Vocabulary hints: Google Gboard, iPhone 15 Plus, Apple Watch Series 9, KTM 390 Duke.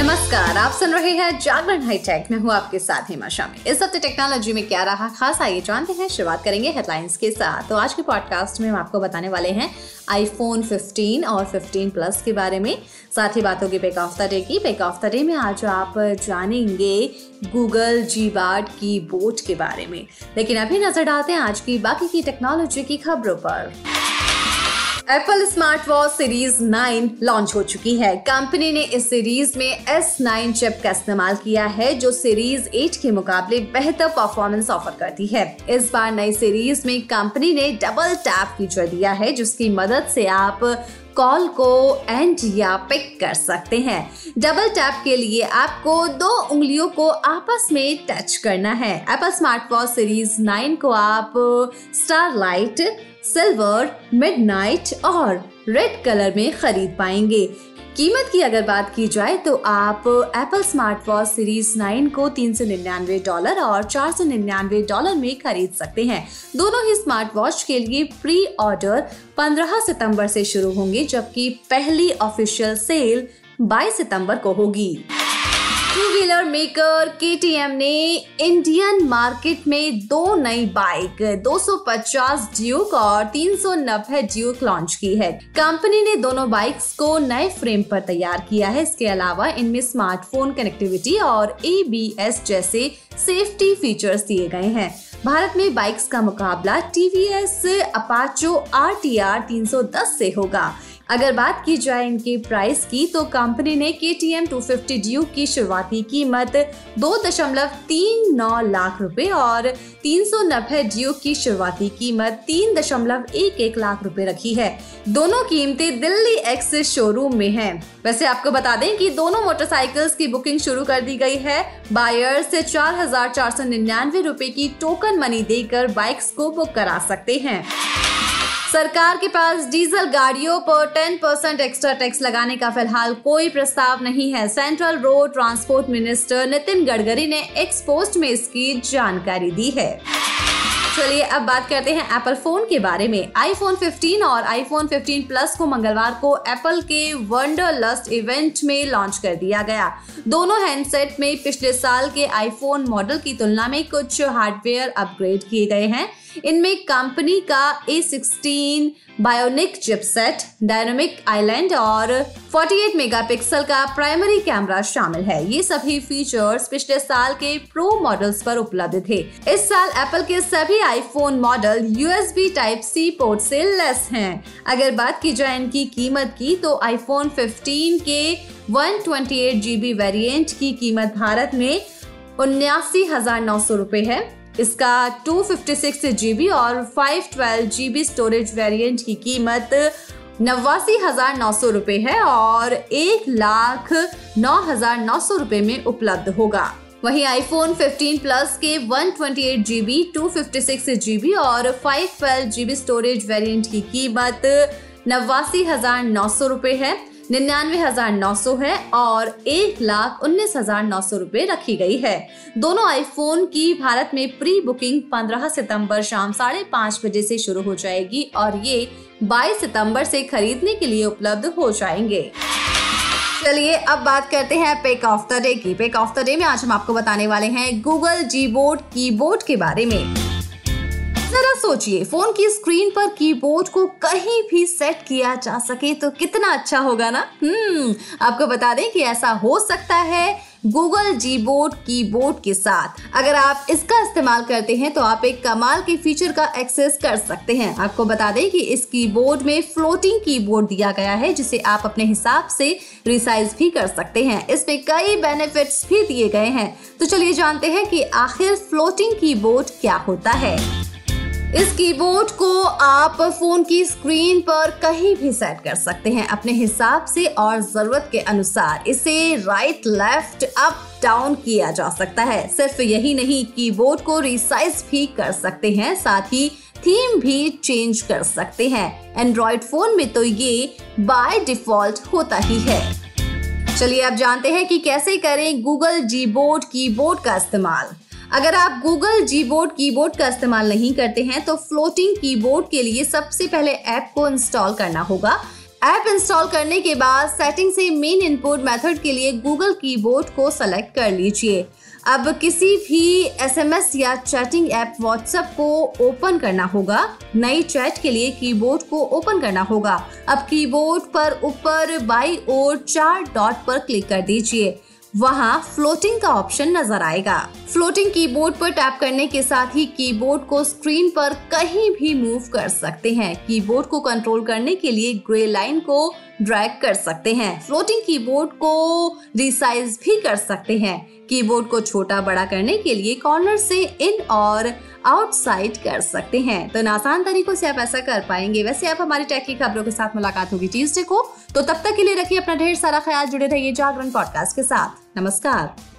नमस्कार, आप सुन रहे हैं जागरण हाई टेक। मैं हूँ आपके साथ हेमा शामिल। इस हफ्ते टेक्नोलॉजी में क्या रहा खास, आइए जानते हैं। शुरुआत करेंगे हेडलाइंस के साथ। तो आज के पॉडकास्ट में हम आपको बताने वाले हैं आईफोन 15 और 15 प्लस के बारे में। साथ ही बात होगी पेक ऑफ द डे की। पेक ऑफ द डे में आज आप जानेंगे गूगल जीबार्ड की बोर्ड के बारे में। लेकिन अभी नजर डालते हैं आज की बाकी की टेक्नोलॉजी की खबरों पर। Apple smart watch series 9 launch हो चुकी है। कंपनी ने इस सीरीज में S9 चिप का इस्तेमाल किया है, जो सीरीज 8 के मुकाबले बेहतर परफॉर्मेंस ऑफर करती है। इस बार नई सीरीज में कंपनी ने डबल टैप फीचर दिया है, जिसकी मदद से आप कॉल को एंड या पिक कर सकते हैं। डबल टैप के लिए आपको दो उंगलियों को आपस में टच करना है। एप्पल स्मार्ट वॉच सीरीज 9 को आप स्टारलाइट, सिल्वर, मिडनाइट और रेड कलर में खरीद पाएंगे। कीमत की अगर बात की जाए तो आप एप्पल स्मार्ट वॉच सीरीज 9 को $399 और $499 में खरीद सकते हैं। दोनों ही स्मार्ट वॉच के लिए प्री ऑर्डर 15 सितंबर से शुरू होंगे, जबकि पहली ऑफिशियल सेल 22 सितंबर को होगी। टू व्हीलर मेकर KTM ने इंडियन मार्केट में दो नई बाइक 250 ड्यूक और 390 ड्यूक लॉन्च की है। कंपनी ने दोनों बाइक्स को नए फ्रेम पर तैयार किया है। इसके अलावा इनमें स्मार्टफोन कनेक्टिविटी और ABS जैसे सेफ्टी फीचर्स दिए गए हैं। भारत में बाइक्स का मुकाबला TVS अपाचे RTR 310 से होगा। अगर बात की जाए इनके प्राइस की तो कंपनी ने KTM 250 Duke की शुरुआती कीमत 2.39 लाख रुपए और 390 Duke की शुरुआती कीमत 3.11 लाख रुपए रखी है। दोनों कीमतें दिल्ली एक्सिस शोरूम में हैं। वैसे आपको बता दें कि दोनों मोटरसाइकिल्स की बुकिंग शुरू कर दी गई है। बायर से 4,499 रुपए की टोकन मनी देकर बाइक्स को बुक करा सकते हैं। सरकार के पास डीजल गाड़ियों पर 10% एक्स्ट्रा टैक्स लगाने का फिलहाल कोई प्रस्ताव नहीं है। Central road transport minister Nitin Gadkari ने एक्स पोस्ट में इसकी जानकारी दी है। चलिए अब बात करते हैं एप्पल फोन के बारे में। आईफोन 15 और आईफोन 15 प्लस को मंगलवार को एप्पल के वंडरलस्ट इवेंट में लॉन्च कर दिया गया। दोनों हैंडसेट में पिछले साल के आईफोन मॉडल की तुलना में कुछ हार्डवेयर अपग्रेड किए गए हैं। इनमें कंपनी का A16 bionic chipset, dynamic island और 48 मेगापिक्सल का प्राइमरी कैमरा शामिल है। ये सभी फीचर्स पिछले साल के प्रो मॉडल्स पर उपलब्ध थे। इस साल एप्पल के सभी iPhone model USB Type-C port से लेस हैं। अगर बात की जाए इनकी कीमत की तो आईफोन 15 के 128GB वेरिएंट की कीमत भारत में 79,900 रुपए है। इसका 256GB और 512GB स्टोरेज वेरिएंट की कीमत 89,900 रुपए है और 1,09,900 रुपए में उपलब्ध होगा। वहीं iPhone 15 Plus के 128GB, 256GB और 512GB स्टोरेज वेरिएंट की कीमत 89,900 रुपए है, 99,900 है और 1,19,900 रुपए रखी गई है। दोनों आईफोन की भारत में प्री बुकिंग 15 सितंबर शाम 5:30 बजे से शुरू हो जाएगी और ये 22 सितंबर से खरीदने के लिए उपलब्ध हो जाएंगे। चलिए अब बात करते हैं पेक ऑफ द डे की। पेक ऑफ द डे में आज हम आपको बताने वाले हैं गूगल जीबोर्ड कीबोर्ड के बारे में। जरा सोचिए, फोन की स्क्रीन पर कीबोर्ड को कहीं भी सेट किया जा सके तो कितना अच्छा होगा ना। आपको बता दें कि ऐसा हो सकता है Google Gboard कीबोर्ड के साथ। अगर आप इसका इस्तेमाल करते हैं तो आप एक कमाल के फीचर का एक्सेस कर सकते हैं। आपको बता दें कि इस कीबोर्ड में फ्लोटिंग कीबोर्ड दिया गया है, जिसे आप अपने हिसाब से रिसाइज भी कर सकते हैं। इसमें कई बेनिफिट्स भी दिए गए हैं। तो चलिए जानते हैं कि आखिर फ्लोटिंग कीबोर्ड क्या होता है। इस कीबोर्ड को आप फोन की स्क्रीन पर कहीं भी सेट कर सकते हैं अपने हिसाब से और जरूरत के अनुसार। इसे राइट, लेफ्ट, अप, डाउन किया जा सकता है। सिर्फ यही नहीं, कीबोर्ड को रिसाइज भी कर सकते हैं, साथ ही थीम भी चेंज कर सकते हैं। एंड्रॉइड फोन में तो ये बाय डिफॉल्ट होता ही है। चलिए अब जानते हैं कि कैसे करें Google Gboard कीबोर्ड का इस्तेमाल। अगर आप Google Gboard कीबोर्ड का इस्तेमाल नहीं करते हैं तो फ्लोटिंग कीबोर्ड के लिए सबसे पहले ऐप को इंस्टॉल करना होगा। ऐप इंस्टॉल करने के बाद सेटिंग से मेन इनपुट मेथड के लिए Google कीबोर्ड को सेलेक्ट कर लीजिए। अब किसी भी SMS या चैटिंग ऐप WhatsApp को ओपन करना होगा। नई चैट के लिए कीबोर्ड को ओपन करना होगा। अब कीबोर्ड पर ऊपर बाईं ओर 4 डॉट पर क्लिक कर दीजिए, वहां फ्लोटिंग का ऑप्शन नजर आएगा। फ्लोटिंग कीबोर्ड पर टैप करने के साथ ही कीबोर्ड को स्क्रीन पर कहीं भी मूव कर सकते हैं। कीबोर्ड को कंट्रोल करने के लिए ग्रे लाइन को ड्रैग कर सकते हैं। फ्लोटिंग कीबोर्ड को रिसाइज भी कर सकते हैं। कीबोर्ड को छोटा बड़ा करने के लिए कॉर्नर से इन और आउटसाइड कर सकते हैं। तो आसान तरीकों से आप ऐसा कर पाएंगे। वैसे आप हमारी टेक की खबरों के साथ मुलाकात होगी ट्यूसडे को, तो तब तक के लिए रखिए अपना ढेर सारा ख्याल। जुड़े रहिए जागरण पॉडकास्ट के साथ। नमस्कार।